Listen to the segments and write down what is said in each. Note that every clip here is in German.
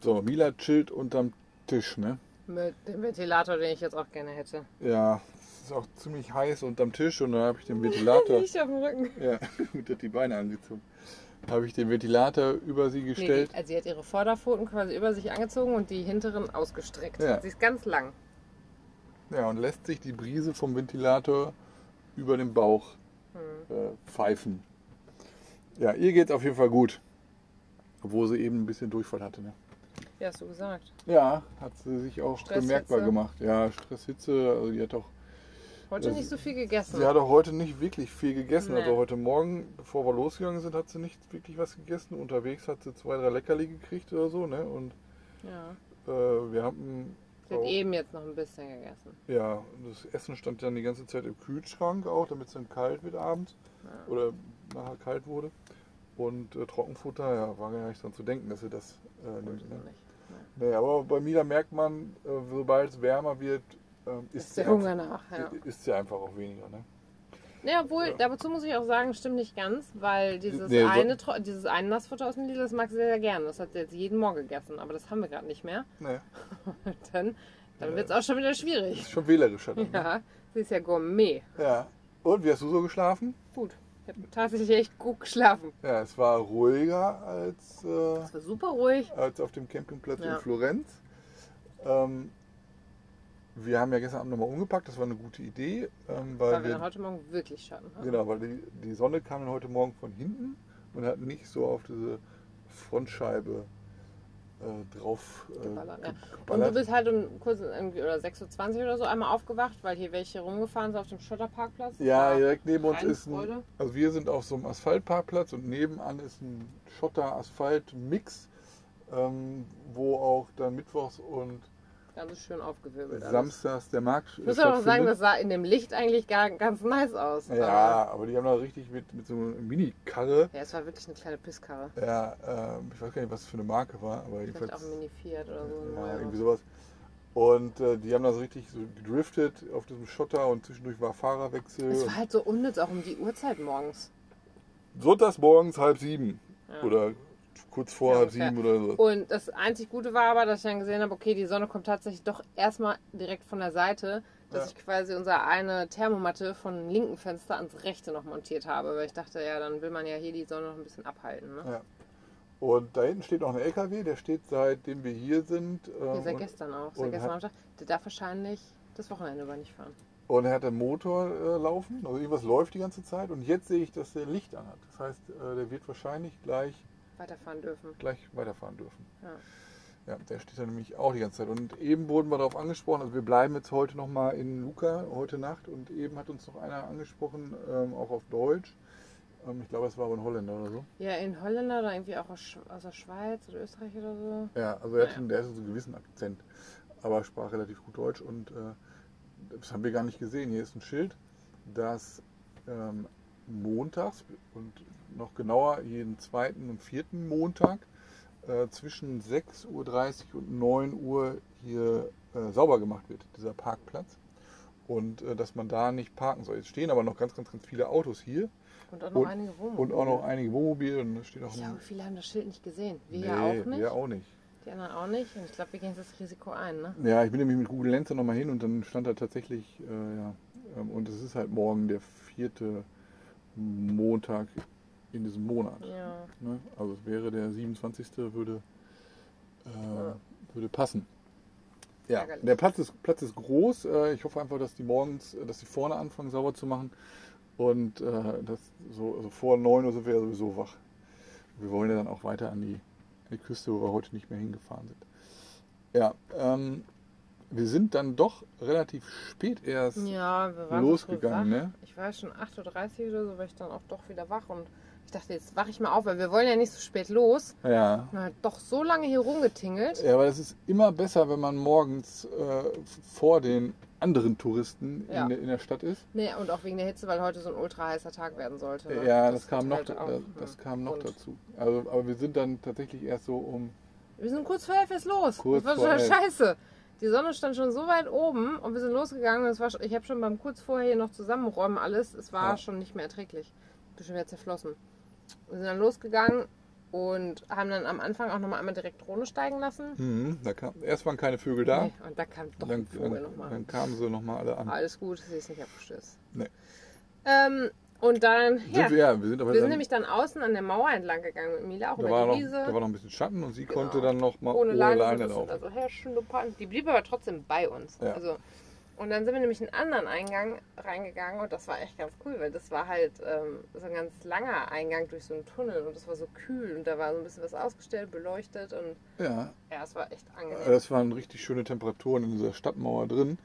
So, Mila chillt unterm Tisch, ne? Mit dem Ventilator, den ich jetzt auch gerne hätte. Ja, es ist auch ziemlich heiß unterm Tisch und dann habe ich den Ventilator... Nicht auf dem Rücken. Ja, mit hat die Beine angezogen. Habe ich den Ventilator über sie gestellt. Nee, also sie hat ihre Vorderpfoten quasi über sich angezogen und die hinteren ausgestreckt. Ja. Sie ist ganz lang. Ja, und lässt sich die Brise vom Ventilator über den Bauch pfeifen. Ja, ihr geht's auf jeden Fall gut. Obwohl sie eben ein bisschen Durchfall hatte. Ne? Ja, hast du gesagt. Ja, hat sie sich auch bemerkbar gemacht. Ja, Stress, Hitze, also die hat auch... Heute nicht so viel gegessen. Sie hat auch heute nicht wirklich viel gegessen. Nee. Also heute Morgen, bevor wir losgegangen sind, hat sie nicht wirklich was gegessen. Unterwegs hat sie 2, 3 Leckerli gekriegt oder so. Ne? Und ja. Wir haben... Sie hat eben jetzt noch ein bisschen gegessen. Ja, das Essen stand dann die ganze Zeit im Kühlschrank auch, damit es dann kalt wird abends. Ja. Oder nachher kalt wurde. Und Trockenfutter, ja, war gar nicht dran zu denken, dass sie das nimmt. Ne? Nee, aber bei Mila merkt man, sobald es wärmer wird, ist der Hunger nach, ja. Ist ja einfach auch weniger, ne? Ja, obwohl, dazu muss ich auch sagen, stimmt nicht ganz, weil dieses eine Nassfutter aus dem Lidl, das mag sie sehr gerne. Das hat sie jetzt jeden Morgen gegessen, aber das haben wir gerade nicht mehr. Nee. Dann wird es auch schon wieder schwierig. Ist schon wählerischer dann. Ja, ne? Sie ist ja Gourmet. Ja. Und, wie hast du so geschlafen? Gut. Ich habe tatsächlich echt gut geschlafen. Ja, es war ruhiger als... es war super ruhig. Als auf dem Campingplatz in Florenz. Wir haben ja gestern Abend nochmal umgepackt, das war eine gute Idee. Weil wir dann heute Morgen wirklich Schatten haben. Genau, weil die Sonne kam dann heute Morgen von hinten und hat nicht so auf diese Frontscheibe drauf geballert. Ja. Und du bist halt um kurz oder 6:20 Uhr oder so einmal aufgewacht, weil hier welche rumgefahren sind auf dem Schotterparkplatz. Ja, direkt neben uns ist ein... Also wir sind auf so einem Asphaltparkplatz und nebenan ist ein Schotter-Asphalt-Mix, wo auch dann mittwochs und... Also schön aufgewirbelt. Samstags der Markt. Ich muss auch sagen, das sah in dem Licht eigentlich ganz nice aus. Ja, aber die haben da richtig mit so einer Mini-Karre. Ja, es war wirklich eine kleine Pisskarre. Ja, ich weiß gar nicht, was das für eine Marke war. Aber jedenfalls auch ein Mini-Fiat oder so. Ja, irgendwie sowas. Und die haben da so richtig so gedriftet auf diesem Schotter und zwischendurch war Fahrerwechsel. Es war halt so unnütz, auch um die Uhrzeit morgens. Sonntags morgens 6:30. Ja. Oder... kurz vor 6:30 oder so. Und das einzig Gute war aber, dass ich dann gesehen habe, okay, die Sonne kommt tatsächlich doch erstmal direkt von der Seite, dass ich quasi unsere eine Thermomatte vom linken Fenster ans rechte noch montiert habe, weil ich dachte, ja, dann will man ja hier die Sonne noch ein bisschen abhalten. Ne? Ja. Und da hinten steht noch ein LKW, der steht seitdem wir hier sind. Seit gestern auch, seit gestern Abend. Der darf wahrscheinlich das Wochenende über nicht fahren. Und er hat den Motor laufen, also irgendwas läuft die ganze Zeit und jetzt sehe ich, dass der Licht an hat. Das heißt, der wird wahrscheinlich gleich weiterfahren dürfen. Ja, der steht da nämlich auch die ganze Zeit. Und eben wurden wir darauf angesprochen, also wir bleiben jetzt heute nochmal in Lucca, heute Nacht. Und eben hat uns noch einer angesprochen, auch auf Deutsch. Ich glaube, es war aber ein Holländer oder so. Ja, ein Holländer oder irgendwie auch aus der Schweiz oder Österreich oder so. Ja, also der hat so einen gewissen Akzent, aber sprach relativ gut Deutsch. Und das haben wir gar nicht gesehen. Hier ist ein Schild, dass montags und noch genauer jeden 2. und 4. Montag zwischen 6:30 Uhr und 9 Uhr hier sauber gemacht wird, dieser Parkplatz. Und dass man da nicht parken soll. Jetzt stehen aber noch ganz viele Autos hier. Und auch noch einige Wohnmobile. Und auch noch einige Wohnmobile. Und steht auch viele haben das Schild nicht gesehen. Wir auch nicht. Die anderen auch nicht. Und ich glaube, wir gehen jetzt das Risiko ein. Ne? Ja, ich bin nämlich mit Google Lens da nochmal hin und dann stand da tatsächlich, und es ist halt morgen der 4. Montag in diesem Monat. Ja. Ne? Also es wäre der 27. würde passen. Ja, der Platz ist groß. Ich hoffe einfach, dass die morgens, dass die vorne anfangen sauber zu machen und also vor 9 Uhr sind wir ja sowieso wach. Wir wollen ja dann auch weiter an die Küste, wo wir heute nicht mehr hingefahren sind. Ja, wir sind dann doch relativ spät erst losgegangen. Ne? Ich war schon 8:30 Uhr oder so, war ich dann auch doch wieder wach und ich dachte, jetzt wache ich mal auf, weil wir wollen ja nicht so spät los. Ja. Man hat doch so lange hier rumgetingelt. Ja, aber das ist immer besser, wenn man morgens vor den anderen Touristen in der Stadt ist. Nee, und auch wegen der Hitze, weil heute so ein ultra heißer Tag werden sollte. Ne? Ja, das kam noch dazu. Also, aber wir sind dann tatsächlich erst so um... Wir sind kurz vor 11 erst los. Das war schon scheiße. Die Sonne stand schon so weit oben und wir sind losgegangen. Ich habe schon beim kurz vorher hier noch zusammenräumen alles. Es war schon nicht mehr erträglich. Ich bin schon wieder zerflossen. Wir sind dann losgegangen, Und haben dann am Anfang auch nochmal einmal direkt Drohne steigen lassen. Mhm, erst waren keine Vögel da. Nee, und da kam doch ein Vogel nochmal. Dann kamen sie nochmal alle an. Alles gut, sie ist nicht abgestürzt. Nee. Und dann wir sind nämlich dann außen an der Mauer entlang gegangen mit Mila, auch über die Wiese. Da war noch ein bisschen Schatten und sie konnte dann nochmal ohne Leine laufen. Also herschluppern. Die blieb aber trotzdem bei uns. Ja. Also, und dann sind wir nämlich in einen anderen Eingang reingegangen und das war echt ganz cool, weil das war halt so ein ganz langer Eingang durch so einen Tunnel und das war so kühl und da war so ein bisschen was ausgestellt, beleuchtet und ja, es war echt angenehm. Das waren richtig schöne Temperaturen in dieser Stadtmauer drin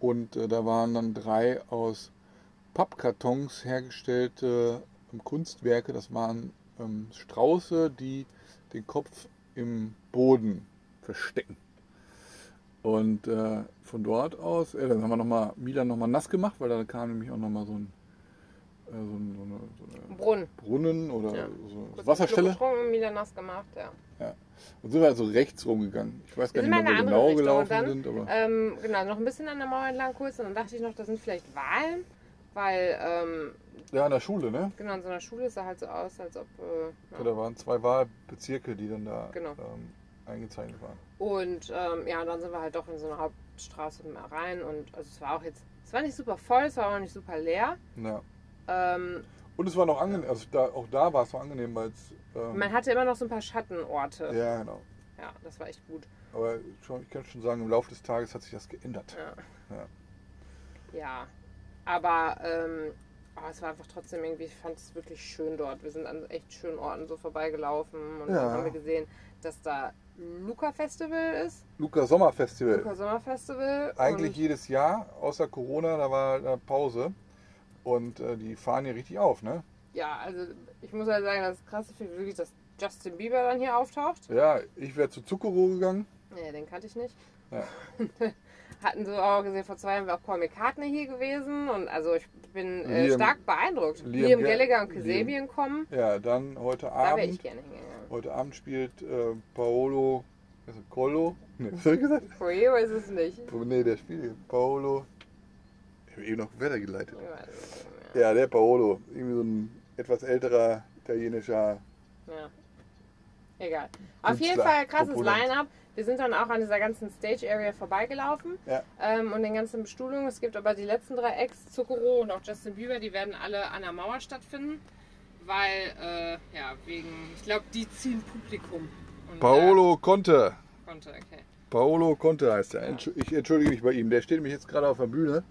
und da waren dann 3 aus Pappkartons hergestellte Kunstwerke, das waren Strauße, die den Kopf im Boden verstecken. Und von dort aus, dann haben wir Mila nochmal nass gemacht, weil da kam nämlich auch nochmal so eine Brunnen oder so Wasserstelle. Getrunken, Mila nass gemacht, ja. Und sind wir also rechts rumgegangen. Ich weiß gar nicht mehr, wo wir genau gelaufen sind. Aber genau, noch ein bisschen an der Mauer entlang kurz und dann dachte ich noch, das sind vielleicht Wahlen, weil... an der Schule, ne? Genau, an so einer Schule sah halt so aus, als ob... Da waren 2 Wahlbezirke, die dann da... Genau. Eingezeichnet waren. Und dann sind wir halt doch in so eine Hauptstraße rein und also es war nicht super voll, es war auch nicht super leer. Ja. Und es war noch angenehm, also auch da war es noch angenehm, weil es... man hatte immer noch so ein paar Schattenorte. Ja, genau. Ja, das war echt gut. Aber ich kann schon sagen, im Laufe des Tages hat sich das geändert. Ja. Aber es war einfach trotzdem irgendwie, ich fand es wirklich schön dort. Wir sind an echt schönen Orten so vorbeigelaufen und dann haben wir gesehen, dass da Lucca Festival ist. Lucca Sommerfestival. Eigentlich und jedes Jahr, außer Corona, da war Pause. Und die fahren hier richtig auf, ne? Ja, also ich muss halt sagen, das Krasse finde ich wirklich, dass Justin Bieber dann hier auftaucht. Ja, ich wäre zu Zucchero gegangen. Ja, den kannte ich nicht. Ja. Hatten so auch gesehen, vor 2 Jahren war auch Paul McCartney hier gewesen und also ich bin stark beeindruckt. Liam Gallagher und Kesebien kommen. Ja, dann heute Abend. Da wäre ich gerne hingegangen. Heute Abend spielt Paolo. Also Collo? Ne, was hab ich gesagt? Coelho ist es nicht. Ne, der spielt Paolo. Ich habe eben noch weitergeleitet. Ja, der Paolo. Irgendwie so ein etwas älterer italienischer. Ja. Egal. Auf jeden Fall krasses Line-Up. Wir sind dann auch an dieser ganzen Stage-Area vorbeigelaufen und den ganzen Bestuhlungen. Es gibt aber die letzten 3 Acts, Zucchero und auch Justin Bieber, die werden alle an der Mauer stattfinden, weil, ich glaube, die ziehen Publikum. Und Paolo Conte. Conte, okay. Paolo Conte heißt er. Ja. Ich entschuldige mich bei ihm, der steht mich jetzt gerade auf der Bühne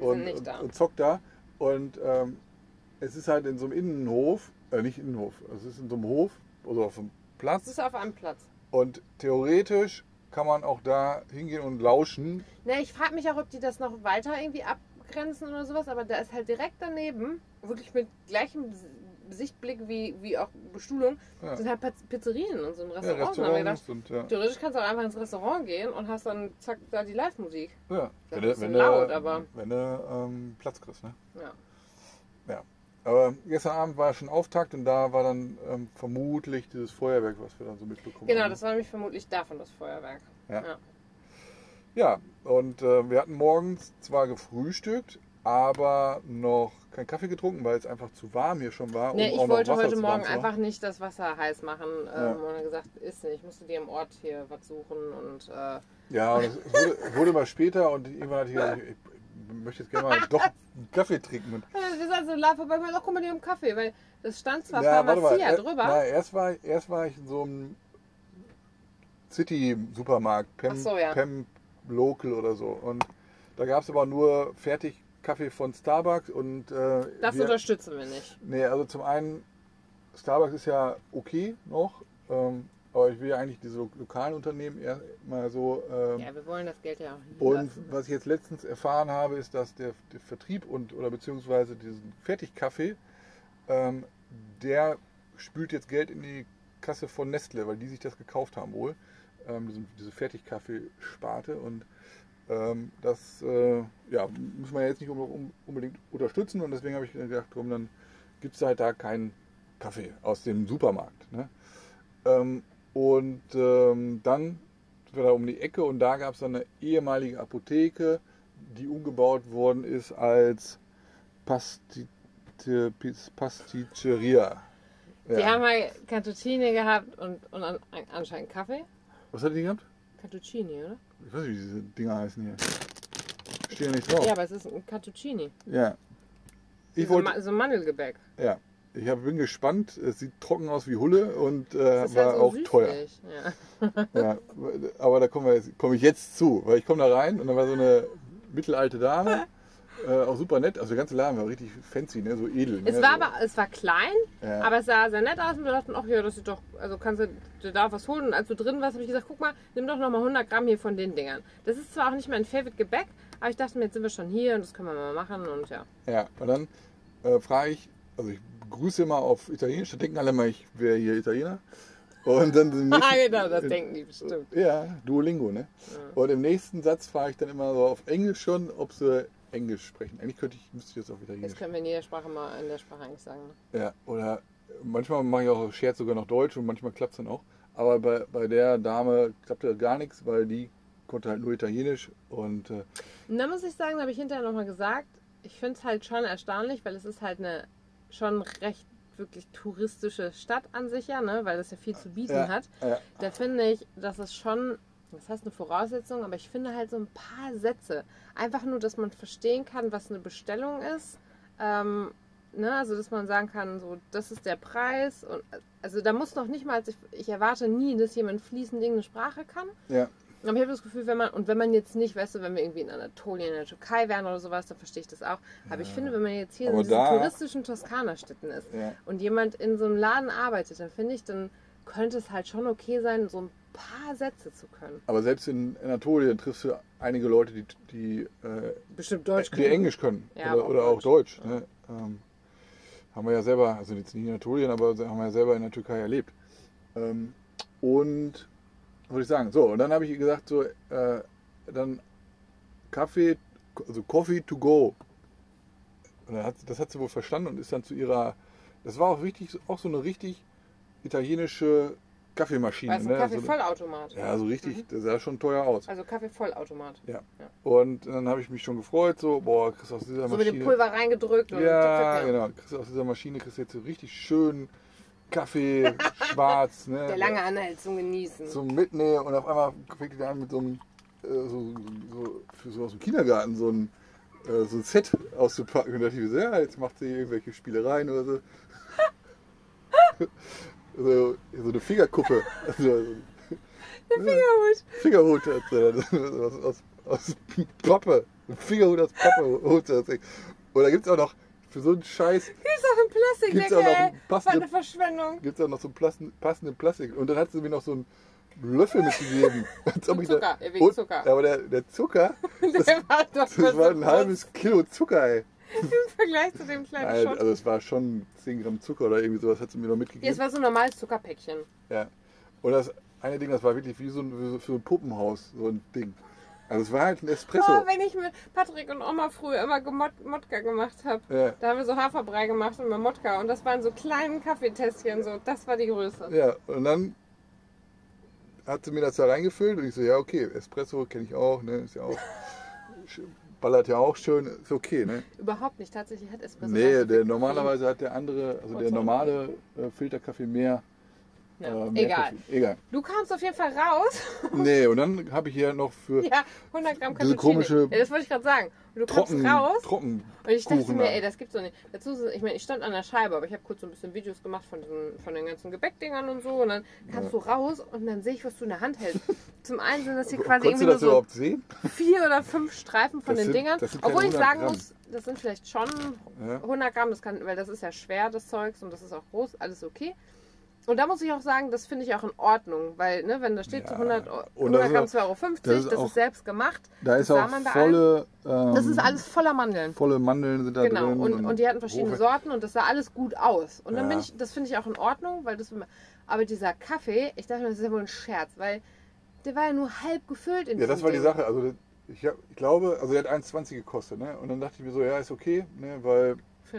und zockt da. Und es ist halt in so einem Innenhof, nicht Innenhof, es ist in so einem Hof, also auf einem Platz. Es ist auf einem Platz. Und theoretisch kann man auch da hingehen und lauschen. Na, ich frage mich auch, ob die das noch weiter irgendwie abgrenzen oder sowas, aber da ist halt direkt daneben, wirklich mit gleichem Sichtblick wie auch Bestuhlung, sind halt Pizzerien und so ein Restaurant. Ja, theoretisch kannst du auch einfach ins Restaurant gehen und hast dann zack da die Live-Musik. Ja, das ist laut, aber... Wenn du Platz kriegst, ne? Ja. Aber gestern Abend war schon Auftakt und da war dann vermutlich dieses Feuerwerk, was wir dann so mitbekommen haben. Genau, das war nämlich vermutlich davon das Feuerwerk. Ja, und wir hatten morgens zwar gefrühstückt, aber noch keinen Kaffee getrunken, weil es einfach zu warm hier schon war. Nee, ich wollte heute Morgen einfach nicht das Wasser heiß machen und dann gesagt, ist nicht, ich musste dir im Ort hier was suchen. Und und es wurde mal später und irgendwann hatte ich gesagt, ich möchte jetzt gerne mal doch einen Kaffee trinken. Wir sind also live vorbei, auch guck mal hier um Kaffee, weil das stand zwar Pharmacia drüber. Na, erst war ich in so einem City-Supermarkt, Pem Local oder so. Und da gab es aber nur fertig Kaffee von Starbucks und... das unterstützen wir nicht. Nee, also zum einen, Starbucks ist ja okay noch, aber ich will ja eigentlich diese lokalen Unternehmen eher mal so... wir wollen das Geld ja auch nicht lassen. Und was ich jetzt letztens erfahren habe, ist, dass der Vertrieb oder beziehungsweise diesen Fertigkaffee, der spült jetzt Geld in die Kasse von Nestlé, weil die sich das gekauft haben wohl, diese Fertigkaffee-Sparte. Und das muss man ja jetzt nicht unbedingt unterstützen. Und deswegen habe ich gedacht, komm, dann gibt es halt da keinen Kaffee aus dem Supermarkt, ne? Dann sind wir da um die Ecke und da gab es dann eine ehemalige Apotheke, die umgebaut worden ist als Pasticceria. Ja. Die haben halt Kattutine gehabt und anscheinend Kaffee. Was hat die gehabt? Kattutini, oder? Ich weiß nicht, wie diese Dinger heißen hier. Steht ja nicht drauf. Ja, aber es ist ein Kattutini. Ja. Ich wollte so ein Mandelgebäck. Ja. Ich bin gespannt. Es sieht trocken aus wie Hulle und war halt so auch süßlich. Teuer. Ja. Ja, aber da komme ich jetzt zu, weil ich komme da rein und da war so eine mittelalte Dame. Auch super nett. Also der ganze Laden war richtig fancy, ne? So edel. Ne? Es war klein, ja. Aber es sah sehr nett aus und wir dachten, ach ja, das sieht doch, also kannst du da was holen. Und als du drin warst, habe ich gesagt, guck mal, nimm doch nochmal 100 Gramm hier von den Dingern. Das ist zwar auch nicht mein Favorite Gebäck, aber ich dachte mir, jetzt sind wir schon hier und das können wir mal machen und ja. Ja, und dann frage ich, also ich begrüße immer auf Italienisch, da denken alle mal, ich wäre hier Italiener. Und dann im nächsten, genau, das denken die bestimmt. Ja, Duolingo, ne? Ja. Und im nächsten Satz frage ich dann immer so auf Englisch schon, ob sie Englisch sprechen. Eigentlich müsste ich jetzt auch wieder Englisch. Das können wir in jeder Sprache mal in der Sprache eigentlich sagen. Ne? Ja, oder manchmal mache ich auch Scherz sogar noch Deutsch und manchmal klappt es dann auch. Aber bei der Dame klappte gar nichts, weil die konnte halt nur Italienisch. Und da muss ich sagen, da habe ich hinterher nochmal gesagt, ich finde es halt schon erstaunlich, weil es ist halt eine schon recht wirklich touristische Stadt an sich, ja, ne? Weil das ja viel zu bieten hat. Ja. Da finde ich, dass es schon... Das heißt eine Voraussetzung, aber ich finde halt so ein paar Sätze. Einfach nur, dass man verstehen kann, was eine Bestellung ist. Ne? Also, dass man sagen kann, so, das ist der Preis. Und, also, da muss noch nicht mal, ich erwarte nie, dass jemand fließend irgendeine Sprache kann. Ja. Aber ich habe das Gefühl, wenn man jetzt nicht, weißt du, wenn wir irgendwie in Anatolien, in der Türkei wären oder sowas, dann verstehe ich das auch. Aber ich finde, wenn man jetzt hier aber in diesen touristischen Toskana-Städten ist und jemand in so einem Laden arbeitet, dann finde ich, dann könnte es halt schon okay sein, so ein paar Sätze zu können. Aber selbst in Anatolien triffst du einige Leute, die bestimmt Deutsch können. Die Englisch können. Ja, oder auch Deutsch. Ja. Ne? Haben wir ja selber, also jetzt nicht in Anatolien, aber haben wir ja selber in der Türkei erlebt. Und würde ich sagen, so, und dann habe ich gesagt, so, dann Kaffee, also Coffee to go. Und das hat sie wohl verstanden und ist dann zu ihrer, das war auch richtig, auch so eine richtig italienische Kaffeemaschine. Also ne? Kaffeevollautomat. Ja, so richtig, das sah schon teuer aus. Also Kaffeevollautomat. Ja. Und dann habe ich mich schon gefreut, so, boah, kriegst du aus dieser Maschine. So mit dem Pulver reingedrückt. Und ja, genau. Kriegst du aus dieser Maschine, kriegst du jetzt so richtig schön Kaffee, schwarz. Ne? Der lange Anhalt zum Genießen. Zum Mitnehmen und auf einmal fängt die an mit so einem, so aus dem Kindergarten, so ein Set auszupacken. Und da dachte ich, ja, jetzt macht sie irgendwelche Spielereien oder so. So eine Fingerkuppe. Eine Fingerhut. Fingerhut aus Pappe. Ein Fingerhut aus Pappe. Und da gibt es auch noch für so einen Scheiß. Gibt es auch einen Plastikdeckel, was eine Verschwendung. Gibt es auch noch so einen passenden Plastik. Und dann hat sie mir noch so einen Löffel mitgegeben. Zucker. Aber der Zucker, das war ein halbes Kilo Zucker, ey. Im Vergleich zu dem kleinen Schotten. Also es war schon 10 Gramm Zucker oder irgendwie sowas, hat sie mir noch mitgegeben. Ja, es war so ein normales Zuckerpäckchen. Ja. Und das eine Ding, das war wirklich wie so für ein Puppenhaus, so ein Ding. Also es war halt ein Espresso. Oh, wenn ich mit Patrick und Oma früher immer Motka gemacht habe, da haben wir so Haferbrei gemacht und immer Motka. Und das waren so kleine Kaffeetässchen, so, das war die Größe. Ja, und dann hat sie mir das da reingefüllt und ich so, ja okay, Espresso kenne ich auch, ne, ist ja auch... Ballert ja auch schön, ist okay, ne? Überhaupt nicht, tatsächlich hat Espresso. Nee, normalerweise hat der andere, also der normale Filterkaffee mehr. Ja, mehr egal. Kaffee. Egal. Du kamst auf jeden Fall raus. Nee, und dann habe ich hier noch für 100 Gramm Kaffee. Komische. Ja, das wollte ich gerade sagen. Und du kommst raus. Trocken. Und ich dachte mir, ey, das gibt's doch nicht. Dazu, ich meine, ich stand an der Scheibe, aber ich habe kurz so ein bisschen Videos gemacht von den ganzen Gebäckdingern und so. Und dann kamst du raus und dann sehe ich, was du in der Hand hältst. Zum einen sind das hier quasi irgendwie nur so 4 oder 5 Streifen von den Dingern. Obwohl ich sagen muss, das sind vielleicht schon 100 Gramm, weil das ist ja schwer, das Zeugs, und das ist auch groß, alles okay. Und da muss ich auch sagen, das finde ich auch in Ordnung, weil, ne, wenn da steht zu 100 Gramm 2,50 €, das ist selbst gemacht. Da ist auch volle... das ist alles voller Mandeln. Volle Mandeln sind da drin. Genau, und die hatten verschiedene Sorten und das sah alles gut aus. Und dann das finde ich auch in Ordnung, weil das... Aber dieser Kaffee, ich dachte mir, das ist ja wohl ein Scherz, weil der war ja nur halb gefüllt in diesem Ding. Ja, das war die Sache. Also ich glaube, also der hat 1,20 € gekostet, ne? Und dann dachte ich mir so, ja, ist okay, ne, weil... Für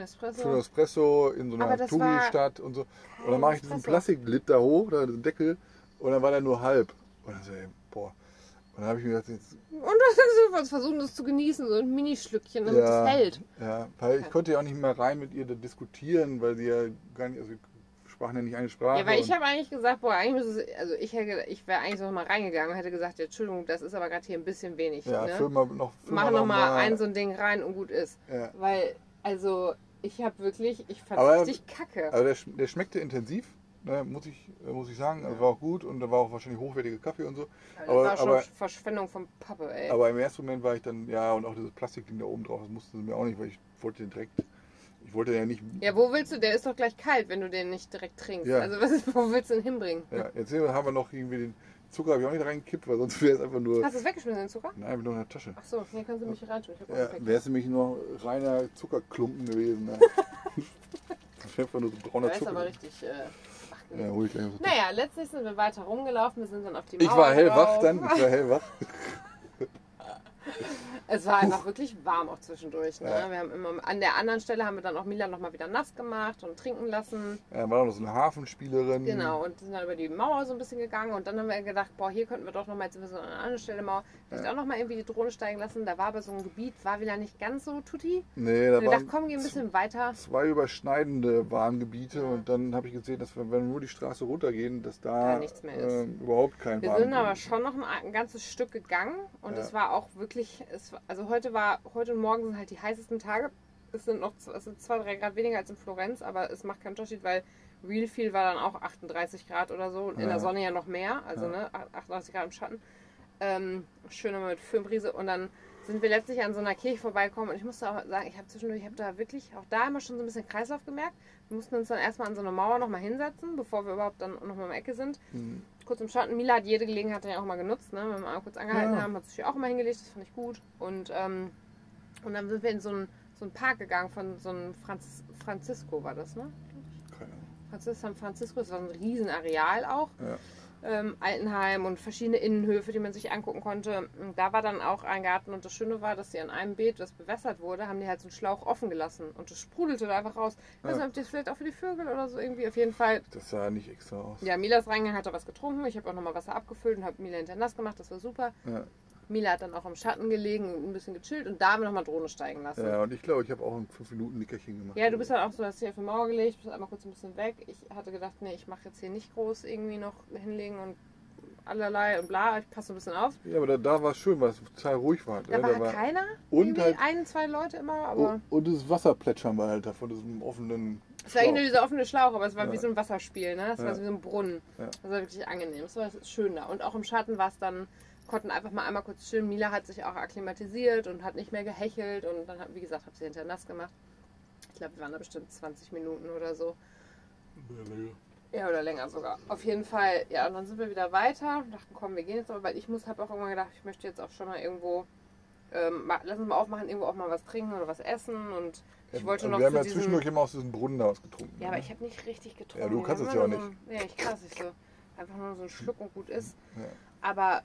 Espresso in so einer Tugelstadt und so. Und dann mache ich diesen Plastiklid da hoch, da den Deckel, und dann war der nur halb. Und dann so, ey, boah. Und dann habe ich mir gedacht, jetzt. Und dann hast du versucht, das zu genießen, so ein Minischlückchen, damit das hält. Ja, weil ich konnte ja auch nicht mehr rein mit ihr diskutieren, weil sie ja gar nicht, also ich sprachen ja nicht eine Sprache. Ja, weil ich habe eigentlich gesagt, boah, eigentlich müsste es, also ich wäre eigentlich noch mal reingegangen und hätte gesagt, ja, Entschuldigung, das ist aber gerade hier ein bisschen wenig. Ja, ne? Mach noch mal ein so ein Ding rein und gut ist. Ja. Weil, also ich habe wirklich, ich fand es richtig kacke. Aber der schmeckte intensiv. Ne, muss ich sagen, ja. Also war auch gut und da war auch wahrscheinlich hochwertiger Kaffee und so. Also aber, das war schon Verschwendung von Pappe, ey. Aber im ersten Moment war ich dann, ja, und auch dieses Plastikding da oben drauf, das mussten sie mir auch nicht, weil ich wollte den direkt, ich wollte ja nicht... Ja, wo willst du, der ist doch gleich kalt, wenn du den nicht direkt trinkst. Ja. Also wo willst du den hinbringen? Ja, jetzt haben wir noch irgendwie den Zucker, habe ich auch nicht reingekippt, weil sonst wäre es einfach nur... Hast du es weggeschmissen, den Zucker? Nein, mit noch in der Tasche. Achso, hier kannst du mich reintun. Ja, wäre es nämlich nur reiner Zuckerklumpen gewesen. Ne? Ich einfach nur so brauner Zucker. Das ist aber richtig... Ja, hol ich gleich so. Naja, letztlich sind wir weiter rumgelaufen, wir sind dann auf die Mauer. Ich war hellwach. Es war einfach wirklich warm auch zwischendurch. Ne? Ja. Wir haben immer, an der anderen Stelle haben wir dann auch Mila nochmal wieder nass gemacht und trinken lassen. Ja, war noch so eine Hafenspielerin. Genau, und sind dann über die Mauer so ein bisschen gegangen und dann haben wir gedacht, boah, hier könnten wir doch nochmal, jetzt sind wir so an einer anderen Stelle Mauer, vielleicht auch nochmal irgendwie die Drohne steigen lassen. Da war aber so ein Gebiet, war wieder nicht ganz so tutti. Nee, da war. Ich dachte, komm, geh ein bisschen weiter. Zwei überschneidende Warngebiete und dann habe ich gesehen, dass wir, wenn wir nur die Straße runtergehen, dass da nichts mehr ist. Überhaupt kein Warngebiet. Wir sind aber schon noch ein ganzes Stück gegangen und es war auch wirklich, also heute und morgen sind halt die heißesten Tage. Es sind 2-3 Grad weniger als in Florenz, aber es macht keinen Unterschied, weil real viel war dann auch 38 Grad oder so. In der Sonne ja noch mehr, also ne, 38 Grad im Schatten. Schön immer mit Föhnbrise. Und dann sind wir letztlich an so einer Kirche vorbeigekommen und ich musste auch sagen, ich habe zwischendurch, ich habe da wirklich auch da immer schon so ein bisschen Kreislauf gemerkt. Wir mussten uns dann erstmal an so eine Mauer nochmal hinsetzen, bevor wir überhaupt dann nochmal um die Ecke sind. Mhm. Kurz im Schatten. Mila hat jede Gelegenheit dann ja auch mal genutzt, ne? Wenn wir mal kurz angehalten haben, hat sich auch mal hingelegt, das fand ich gut. Und dann sind wir in so einen Park gegangen von so einem Francisco war das, ne? Keine Ahnung. San Francisco, das war ein Riesenareal auch. Ja. Altenheim und verschiedene Innenhöfe, die man sich angucken konnte. Und da war dann auch ein Garten und das Schöne war, dass sie an einem Beet, das bewässert wurde, haben die halt so einen Schlauch offen gelassen und das sprudelte da einfach raus. Ich weiß nicht, ob das vielleicht auch für die Vögel oder so irgendwie, auf jeden Fall. Das sah nicht extra aus. Ja, Mila ist reingegangen, hat da was getrunken, ich habe auch nochmal Wasser abgefüllt und habe Mila hinter nass gemacht, das war super. Ja. Mila hat dann auch im Schatten gelegen und ein bisschen gechillt und da haben wir nochmal Drohne steigen lassen. Ja, und ich glaube, ich habe auch in 5 Minuten ein Nickerchen gemacht. Ja, du bist dann auch so, hast dich auf die Mauer gelegt, bist einmal kurz ein bisschen weg. Ich hatte gedacht, nee, ich mache jetzt hier nicht groß irgendwie noch hinlegen und allerlei und bla, ich passe ein bisschen auf. Ja, aber da war es schön, weil es total ruhig war. Da war keiner, und halt 1-2 Leute immer, aber... Und das Wasserplätschern war halt von diesem offenen... Es war eigentlich nur dieser offene Schlauch, aber es war wie so ein Wasserspiel, ne? Es war so wie so ein Brunnen. Ja. Das war wirklich angenehm, es war schön da. Und auch im Schatten war es dann... konnten einfach mal einmal kurz chillen. Mila hat sich auch akklimatisiert und hat nicht mehr gehechelt und dann, wie gesagt, habe sie hinterher nass gemacht. Ich glaube, wir waren da bestimmt 20 Minuten oder so. Ja, oder länger sogar. Auf jeden Fall, ja, und dann sind wir wieder weiter und dachten, komm, wir gehen jetzt aber, weil ich habe auch irgendwann gedacht, ich möchte jetzt auch schon mal irgendwo, lass uns mal aufmachen, irgendwo auch mal was trinken oder was essen und ich wollte noch zu diesem... Wir haben ja zwischendurch immer aus diesem Brunnen da was getrunken. Ja, aber ich habe nicht richtig getrunken. Ja, du kannst es ja auch nicht. Ja, ich kann es nicht so. Einfach nur so ein Schluck und gut ist. Ja. Aber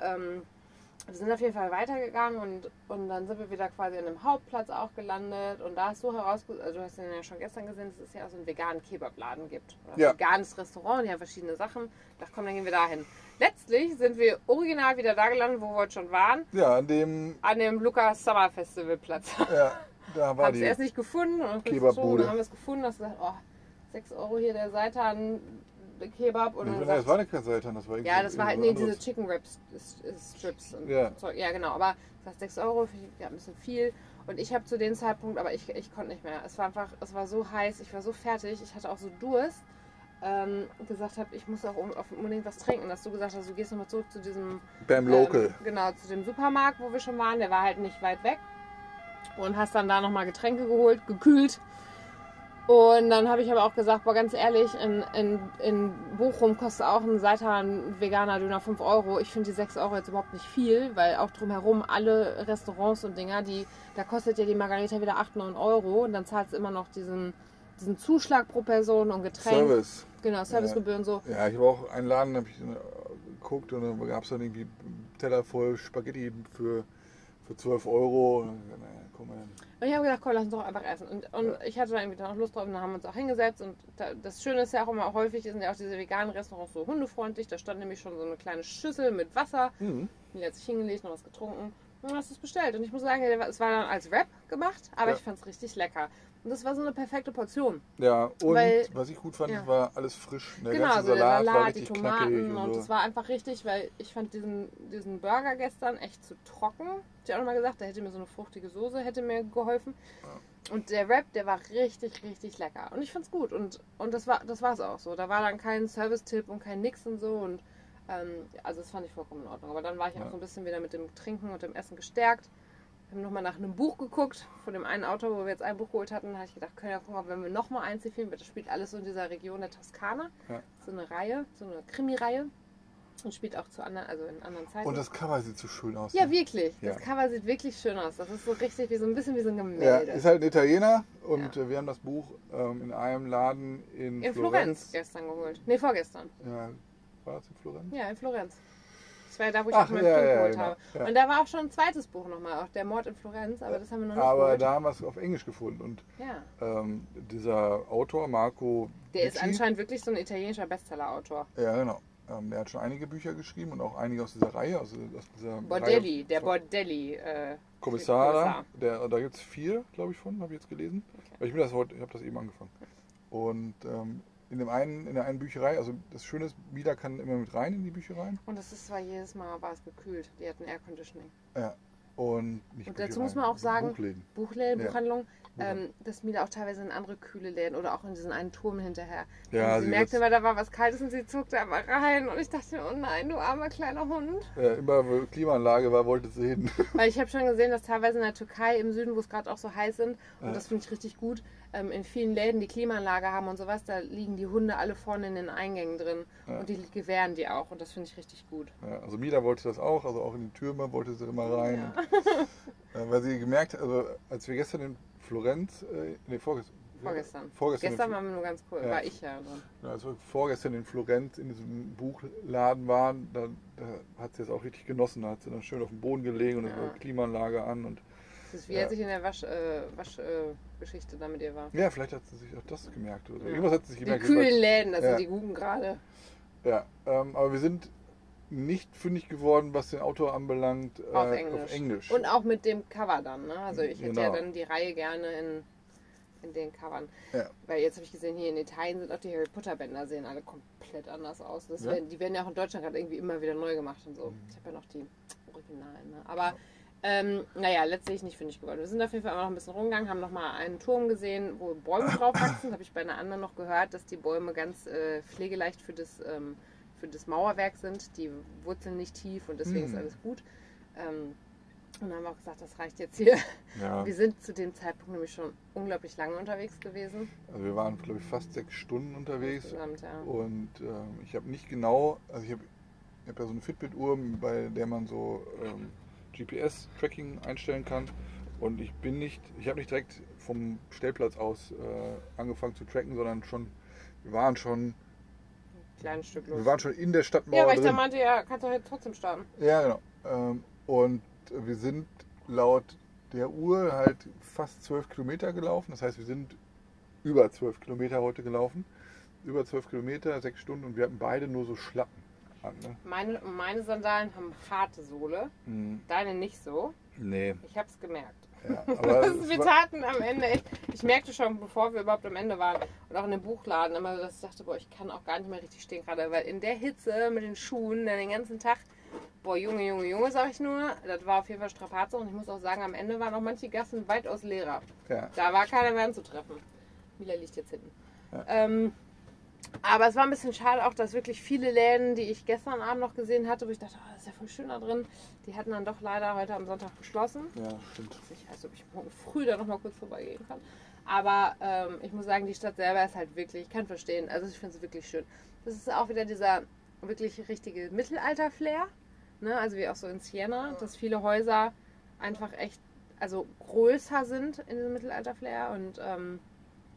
wir sind auf jeden Fall weitergegangen und dann sind wir wieder quasi an dem Hauptplatz auch gelandet. Und da hast du herausgefunden, also du hast den ja schon gestern gesehen, dass es ja auch so einen veganen Kebabladen gibt. Oder ein veganes Restaurant, die haben verschiedene Sachen. Da komm, dann gehen wir dahin. Letztlich sind wir original wieder da gelandet, wo wir heute schon waren. Ja, an dem Lucca Summer Festival Platz. Ja, da war haben die. Haben es erst nicht gefunden und dann haben wir es gefunden. Hast gesagt, oh, 6 Euro hier der Seitan. Kebab oder so. Das war nicht kein Seitan, das war irgendwie. Ja, das war halt, nee, diese Chicken Wraps Strips. Ja. Zeug. Ja, genau, aber das 6 Euro, ja, ein bisschen viel. Und ich habe zu dem Zeitpunkt, aber ich konnte nicht mehr. Es war einfach, es war so heiß, ich war so fertig, ich hatte auch so Durst. Gesagt habe, ich muss auch unbedingt was trinken, dass du gesagt hast, du gehst nochmal zurück zu diesem Pem Local. Genau, zu dem Supermarkt, wo wir schon waren, der war halt nicht weit weg. Und hast dann da nochmal Getränke geholt, gekühlt. Und dann habe ich aber auch gesagt, boah, ganz ehrlich, in Bochum kostet auch ein Seitan-veganer Döner 5 Euro. Ich finde die 6 Euro jetzt überhaupt nicht viel, weil auch drumherum alle Restaurants und Dinger, da kostet ja die Margarita wieder 8, 9 Euro. Und dann zahlst du immer noch diesen Zuschlag pro Person und Getränk. Service. Genau, Servicegebühren so. Ja, ich habe auch einen Laden, habe ich geguckt und dann gab es dann irgendwie Teller voll Spaghetti für 12 Euro. Und ich habe gedacht, komm, lass uns doch einfach essen. Und ich hatte da irgendwie dann auch Lust drauf und dann haben wir uns auch hingesetzt. Und das Schöne ist ja auch immer, häufig sind ja auch diese veganen Restaurants so hundefreundlich. Da stand nämlich schon so eine kleine Schüssel mit Wasser. Die hat sich hingelegt, noch was getrunken. und hast es bestellt. Und ich muss sagen, es war dann als Wrap gemacht, aber ich fand es richtig lecker. Und das war so eine perfekte Portion. Ja, und weil, was ich gut fand, war alles frisch. Der ganze so Salat, der war richtig die Tomaten und so. Das war einfach richtig, weil ich fand diesen Burger gestern echt zu trocken. Hab ich auch nochmal gesagt, da hätte mir so eine fruchtige Soße hätte mir geholfen. Ja. Und der Wrap, der war richtig, richtig lecker. Und ich fand's gut. Und das war es auch so. Da war dann kein Service-Tipp und kein Nix und so. Und also das fand ich vollkommen in Ordnung. Aber dann war ich auch so ein bisschen wieder mit dem Trinken und dem Essen gestärkt. Wir haben nochmal nach einem Buch geguckt, von dem einen Autor, wo wir jetzt ein Buch geholt hatten. Da habe ich gedacht, können wir gucken, ob wenn wir nochmal eins filmen, weil das spielt alles so in dieser Region der Toskana. Ja. So eine Reihe, so eine Krimi-Reihe. Und spielt auch zu anderen, also in anderen Zeiten. Und das Cover sieht so schön aus. Ja, wirklich. Ja. Das Cover sieht wirklich schön aus. Das ist so richtig, wie so ein bisschen wie so ein Gemälde. Ja, ist halt ein Italiener und wir haben das Buch in einem Laden in Florenz gestern geholt. Ne, vorgestern. Ja, war das in Florenz? Ja, in Florenz. Das war ja da, wo ich auch mein Buch geholt habe. Ja. Und da war auch schon ein zweites Buch nochmal, auch der Mord in Florenz, aber das haben wir noch nicht geholt. Da haben wir es auf Englisch gefunden. Und dieser Autor, Marco Dicci, ist anscheinend wirklich so ein italienischer Bestseller-Autor. Ja, genau. Der hat schon einige Bücher geschrieben und auch einige aus dieser Reihe. Also aus dieser Bordelli, Reihe, der Bordelli. Kommissar. Da gibt es 4, glaube ich, von, habe ich jetzt gelesen. Okay. Ich habe das eben angefangen. Und in der einen Bücherei, also das Schöne ist, Mila kann immer mit rein in die Bücherei. Und das ist zwar jedes Mal war es gekühlt, die hatten Airconditioning. Ja, und nicht Und dazu muss man auch sagen, Buchläden, Buchhandlungen, dass Mila auch teilweise in andere kühle Läden oder auch in diesen einen Turm hinterher. Ja, sie merkte immer, da war was Kaltes und sie zuckte einmal rein und ich dachte, oh nein, du armer kleiner Hund. Ja, immer wo Klimaanlage war, wollte sie hin. Weil ich habe schon gesehen, dass teilweise in der Türkei im Süden, wo es gerade auch so heiß sind, und das finde ich richtig gut, in vielen Läden, die Klimaanlage haben und sowas, da liegen die Hunde alle vorne in den Eingängen drin und die gewähren die auch und das finde ich richtig gut. Ja, also Mila wollte das auch, also auch in die Türme wollte sie immer rein. Ja. Weil sie gemerkt hat, also als wir gestern in Florenz, vorgestern. Gestern waren wir nur ganz cool, war ich ja drin. Als wir vorgestern in Florenz in diesem Buchladen waren, da hat sie es auch richtig genossen, da hat sie dann schön auf dem Boden gelegen und es war Klimaanlage an und das ist wie als ich in der Waschgeschichte da mit ihr war. Ja, vielleicht hat sie sich auch das gemerkt. Oder irgendwas hat sie sich gemerkt. Die kühlen Läden, das sind die guten gerade. Ja, aber wir sind nicht fündig geworden, was den Autor anbelangt, auf Englisch. Und auch mit dem Cover dann. Ne? Also ich hätte ja dann die Reihe gerne in den Covern. Ja. Weil jetzt habe ich gesehen, hier in Italien sind auch die Harry Potter Bänder, sehen alle komplett anders aus. Die werden ja auch in Deutschland gerade irgendwie immer wieder neu gemacht und so. Mhm. Ich habe ja noch die Originalen. Ne? Aber letztlich nicht fündig geworden. Wir sind auf jeden Fall immer noch ein bisschen rumgegangen, haben nochmal einen Turm gesehen, wo Bäume drauf wachsen. Habe ich bei einer anderen noch gehört, dass die Bäume ganz pflegeleicht für das Mauerwerk sind. Die Wurzeln nicht tief und deswegen ist alles gut. Und dann haben wir auch gesagt, das reicht jetzt hier. Ja. Wir sind zu dem Zeitpunkt nämlich schon unglaublich lange unterwegs gewesen. Also wir waren, glaube ich, fast 6 Stunden unterwegs. Insgesamt, ja. Und ich habe nicht genau, also ich hab ja so eine Fitbit-Uhr, bei der man so GPS-Tracking einstellen kann und ich habe nicht direkt vom Stellplatz aus angefangen zu tracken, sondern wir waren schon in der Stadtmauer drin. Ja, weil ich da meinte, kannst du jetzt trotzdem starten. Ja, genau. Und wir sind laut der Uhr halt fast 12 Kilometer gelaufen, das heißt, wir sind über 12 Kilometer heute gelaufen, über 12 Kilometer, 6 Stunden und wir hatten beide nur so Schlappen. An, ne? Meine Sandalen haben harte Sohle, deine nicht so. Nee. Ich hab's gemerkt. Ja, aber wir taten am Ende echt. Ich merkte schon, bevor wir überhaupt am Ende waren und auch in dem Buchladen immer, dass ich dachte, ich kann auch gar nicht mehr richtig stehen gerade, weil in der Hitze mit den Schuhen dann den ganzen Tag, Junge, sag ich nur, das war auf jeden Fall Strapaze und ich muss auch sagen, am Ende waren auch manche Gassen weitaus leerer. Ja. Da war keiner mehr anzutreffen. Mila liegt jetzt hinten. Ja. Aber es war ein bisschen schade auch, dass wirklich viele Läden, die ich gestern Abend noch gesehen hatte, wo ich dachte, das ist ja voll schön da drin, die hatten dann doch leider heute am Sonntag geschlossen. Ja, stimmt. Ich weiß nicht, ob ich morgen früh da nochmal kurz vorbeigehen kann. Aber ich muss sagen, die Stadt selber ist halt wirklich, ich kann verstehen, also ich finde es wirklich schön. Das ist auch wieder dieser wirklich richtige Mittelalter-Flair, ne? Also wie auch so in Siena, dass viele Häuser einfach echt, also größer sind in diesem Mittelalter-Flair. Und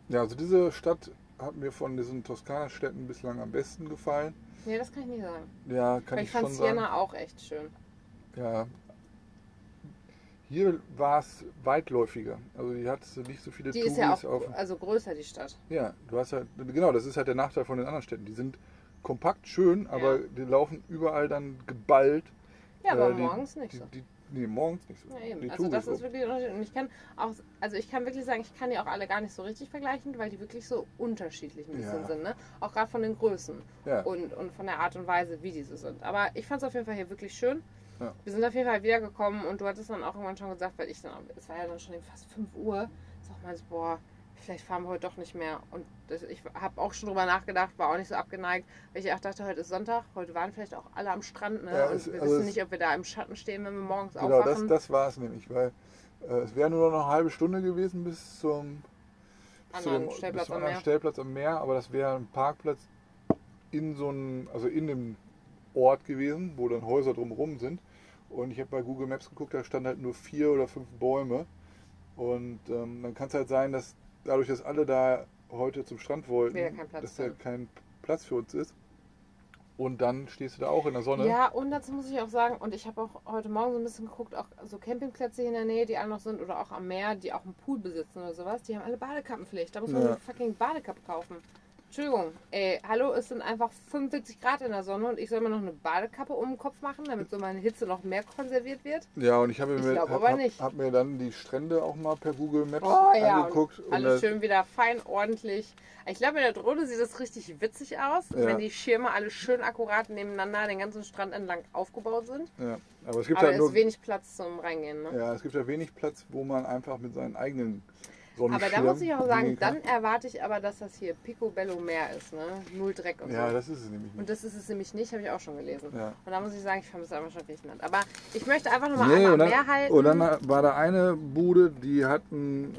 ja, also diese Stadt hat mir von diesen Toskana-Städten bislang am besten gefallen. Nee, das kann ich nicht sagen. Ja, kann ich schon sagen. Ich fand Siena auch echt schön. Ja. Hier war es weitläufiger. Also die hattest du nicht so viele Touris. Die ist ja auch also größer, die Stadt. Ja, du hast halt, genau, das ist halt der Nachteil von den anderen Städten. Die sind kompakt schön, aber die laufen überall dann geballt. Ja, aber morgens nicht so. Nee, morgens nicht so. Ja, eben. Nee, also das ist wirklich unterschiedlich. Und ich kann auch, also ich kann wirklich sagen, ich kann die auch alle gar nicht so richtig vergleichen, weil die wirklich so unterschiedlich ein bisschen sind, ne? Auch gerade von den Größen und von der Art und Weise, wie die so sind. Aber ich fand es auf jeden Fall hier wirklich schön. Ja. Wir sind auf jeden Fall wiedergekommen und du hattest dann auch irgendwann schon gesagt, weil ich dann, es war ja dann schon fast 5 Uhr, ich auch meinte, boah, vielleicht fahren wir heute doch nicht mehr. Und das, ich habe auch schon drüber nachgedacht, war auch nicht so abgeneigt, weil ich auch dachte, heute ist Sonntag, heute waren vielleicht auch alle am Strand, ne? Ja, und wir wissen nicht, ob wir da im Schatten stehen, wenn wir morgens aufwachen. Genau, das war es nämlich, weil es wäre nur noch eine halbe Stunde gewesen bis zum anderen Stellplatz am Meer, aber das wäre ein Parkplatz in dem Ort gewesen, wo dann Häuser drumherum sind. Und ich habe bei Google Maps geguckt, da standen halt nur 4 oder 5 Bäume. Und dann kann es halt sein, dass dadurch, dass alle da heute zum Strand wollten, dass da kein Platz für uns ist. Und dann stehst du da auch in der Sonne. Ja, und dazu muss ich auch sagen, und ich habe auch heute Morgen so ein bisschen geguckt, auch so Campingplätze hier in der Nähe, die alle noch sind, oder auch am Meer, die auch einen Pool besitzen oder sowas, die haben alle Badekappenpflicht. Da muss man eine fucking Badekappe kaufen. Entschuldigung, ey, hallo, es sind einfach 45 Grad in der Sonne und ich soll mir noch eine Badekappe um den Kopf machen, damit so meine Hitze noch mehr konserviert wird? Ja, und ich habe mir dann die Strände auch mal per Google Maps angeguckt. Und alles schön wieder fein, ordentlich. Ich glaube, in der Drohne sieht das richtig witzig aus, wenn die Schirme alle schön akkurat nebeneinander den ganzen Strand entlang aufgebaut sind. Ja, aber es gibt halt nur wenig Platz zum Reingehen. Ne? Ja, es gibt ja wenig Platz, wo man einfach mit seinen eigenen... Aber da muss ich auch sagen, dann erwarte ich aber, dass das hier Picobello Meer ist, ne? Null Dreck und so. Ja, das ist es nämlich nicht. Und das ist es nämlich nicht, habe ich auch schon gelesen. Ja. Und da muss ich sagen, ich vermisse einfach schon Griechenland. Aber ich möchte einfach nochmal einmal mehr halten. Und dann war da eine Bude, die hatten,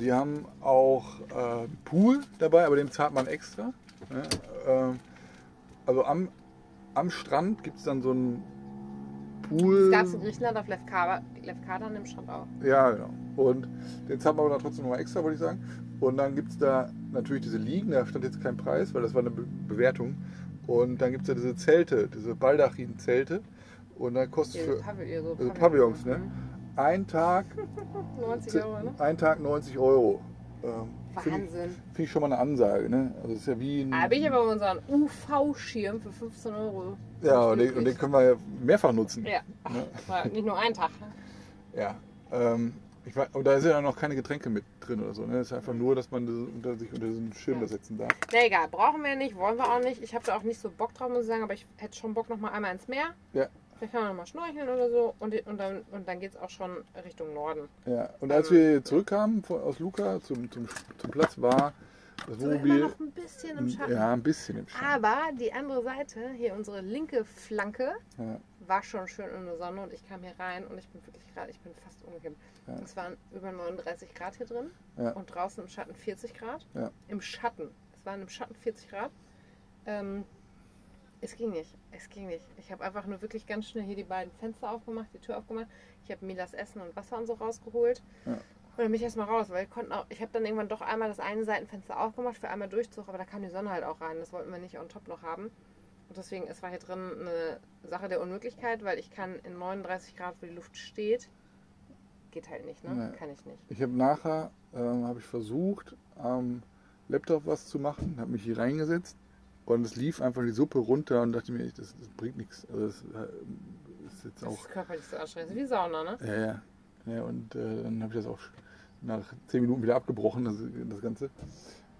die haben auch Pool dabei, aber dem zahlt man extra. Ne? Also am Strand gibt es dann so einen Pool. Das gab es in Griechenland auf Lefkada an dem Strand auch. Ja, genau. Und den zahlt man aber trotzdem nochmal extra, wollte ich sagen. Und dann gibt es da natürlich diese Liegen, da stand jetzt kein Preis, weil das war eine Bewertung. Und dann gibt es da diese Zelte, diese Baldachin-Zelte. Und dann kostet Pavillons, ne? Ein Tag 90 Euro, ne? Ein Tag 90 Euro. Wahnsinn. Finde ich schon mal eine Ansage, ne? Also das ist ja wie ein... Da bin ich aber mit unserem UV-Schirm für 15 Euro. Ja, und den können wir ja mehrfach nutzen. Ja, ne? Nicht nur einen Tag. Ne? Ja, und da sind ja noch keine Getränke mit drin oder so. Ne? Das ist einfach nur, dass man sich unter diesen Schirm setzen darf. Na egal, brauchen wir nicht, wollen wir auch nicht. Ich habe da auch nicht so Bock drauf, muss ich sagen, aber ich hätte schon Bock noch mal einmal ins Meer. Ja. Vielleicht kann man noch mal schnorcheln oder so und dann geht es auch schon Richtung Norden. Ja, und als wir zurückkamen aus Lucca zum Platz, war das Wohnmobil noch ein bisschen im Schatten. Ja, ein bisschen im Schatten. Aber die andere Seite, hier unsere linke Flanke, war schon schön in der Sonne und ich kam hier rein und ich bin wirklich gerade, ich bin fast umgekippt. Ja. Es waren über 39 Grad hier drin und draußen im Schatten 40 Grad. Ja. Im Schatten. Es waren im Schatten 40 Grad. Es ging nicht. Ich habe einfach nur wirklich ganz schnell hier die beiden Fenster aufgemacht, die Tür aufgemacht. Ich habe Milas Essen und Wasser und so rausgeholt. Ja. Und dann bin ich erstmal raus, weil ich habe dann irgendwann doch einmal das eine Seitenfenster aufgemacht, für einmal Durchzug, aber da kam die Sonne halt auch rein. Das wollten wir nicht on top noch haben. Und deswegen, es war hier drin eine Sache der Unmöglichkeit, weil ich kann in 39 Grad, wo die Luft steht, geht halt nicht, ne? Nee. Kann ich nicht. Ich habe nachher, habe ich versucht, am Laptop was zu machen, habe mich hier reingesetzt und es lief einfach die Suppe runter und dachte mir, das bringt nichts. Also das ist jetzt auch... Das ist körperlich so anstrengend, wie Sauna, ne? Ja. Und dann habe ich das auch nach 10 Minuten wieder abgebrochen, das Ganze.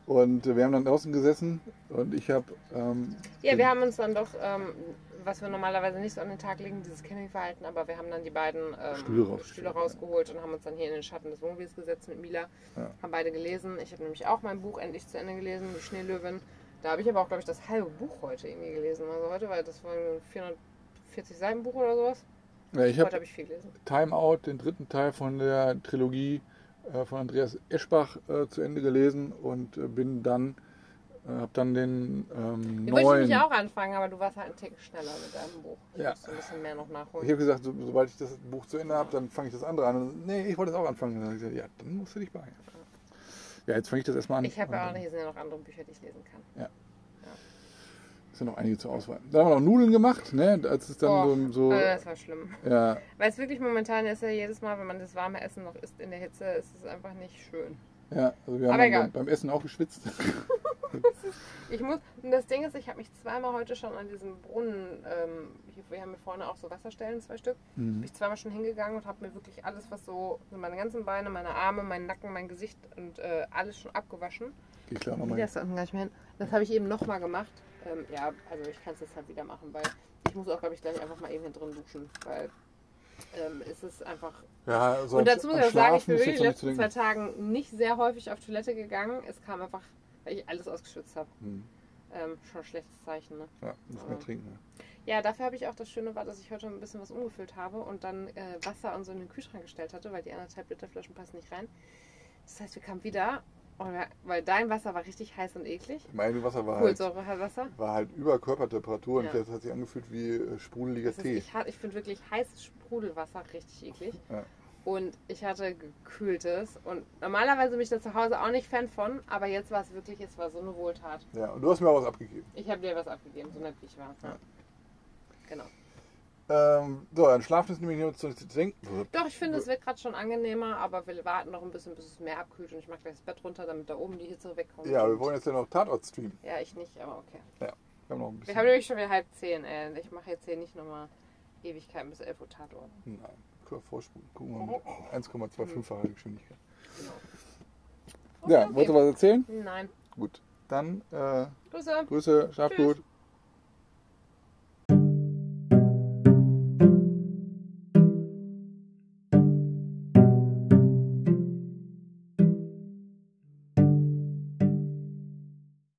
Und wir haben dann draußen gesessen und ich habe... wir haben uns dann doch, was wir normalerweise nicht so an den Tag legen, dieses Campingverhalten, aber wir haben dann die beiden Stühle rausgeholt und haben uns dann hier in den Schatten des Wohnmobils gesetzt mit Mila, haben beide gelesen. Ich habe nämlich auch mein Buch endlich zu Ende gelesen, Die Schneelöwin. Da habe ich aber auch, glaube ich, das halbe Buch heute irgendwie gelesen. Also heute, weil das war ein 440 Seiten Buch oder sowas. Ja, ich heute habe ich viel gelesen. Time Out, den 3. Teil von der Trilogie von Andreas Eschbach zu Ende gelesen und habe dann den neuen... Wollte ich mich auch anfangen, aber du warst halt einen Tick schneller mit deinem Buch. Ich musste ein bisschen mehr noch nachholen. Ich habe gesagt, sobald ich das Buch zu Ende habe, dann fange ich das andere an. Und, nee, ich wollte es auch anfangen. Und dann habe ich gesagt, ja, dann musst du dich beeilen. Ja, jetzt fange ich das erstmal an. Ich habe ja auch noch, hier sind ja noch andere Bücher, die ich lesen kann. Ja. Es sind noch einige zur Auswahl. Da haben wir noch Nudeln gemacht, ne? Als es dann das war schlimm. Ja. Weil es wirklich momentan ist ja jedes Mal, wenn man das warme Essen noch isst in der Hitze, ist es einfach nicht schön. Ja, also wir haben beim Essen auch geschwitzt. Das Ding ist, ich habe mich zweimal heute schon an diesem Brunnen, wir haben hier vorne auch so Wasserstellen, 2 Stück, bin ich zweimal schon hingegangen und habe mir wirklich alles, was so, meine ganzen Beine, meine Arme, meinen Nacken, mein Gesicht und alles schon abgewaschen. Die Klammer mal. Das habe ich eben nochmal gemacht. Ja, also ich kann es jetzt halt wieder machen, weil ich muss auch, glaube ich, gleich einfach mal eben hier drin duschen, weil es ist einfach... Ja, also und dazu muss ich sagen, ich bin in den letzten 2 Tagen nicht sehr häufig auf Toilette gegangen. Es kam einfach, weil ich alles ausgeschwitzt habe. Schon ein schlechtes Zeichen, ne? Ja, muss man trinken. Ne? Ja, dafür habe ich auch, das Schöne war, dass ich heute ein bisschen was umgefüllt habe und dann Wasser und so in den Kühlschrank gestellt hatte, weil die 1,5 Liter Flaschen passen nicht rein. Das heißt, wir kamen wieder... Weil dein Wasser war richtig heiß und eklig. Mein Wasser war halt über Körpertemperatur und das hat sich angefühlt wie sprudeliger Tee. Ich finde wirklich heißes Sprudelwasser richtig eklig. Ja. Und ich hatte gekühltes und normalerweise bin ich da zu Hause auch nicht Fan von, aber jetzt war es wirklich, es war so eine Wohltat. Ja, und du hast mir auch was abgegeben. Ich habe dir was abgegeben, so nett wie ich war. Ja. Genau. So, dann schlafen ist nämlich nicht zu denken. Doch, ich finde, es wird gerade schon angenehmer, aber wir warten noch ein bisschen, bis es mehr abkühlt und ich mache gleich das Bett runter, damit da oben die Hitze wegkommt. Ja, wir wollen jetzt ja noch Tatort streamen. Ja, ich nicht, aber okay. Ja, wir haben noch ein bisschen. Wir haben nämlich schon wieder 9:30, ey. Ich mache jetzt hier nicht nochmal Ewigkeiten bis 11 Uhr Tatort. Nein, vorspulen. Gucken wir mal. 1,25-fache Geschwindigkeit. Genau. Ja, wollt ihr was erzählen? Nein. Gut, dann Grüße. Schlaf gut.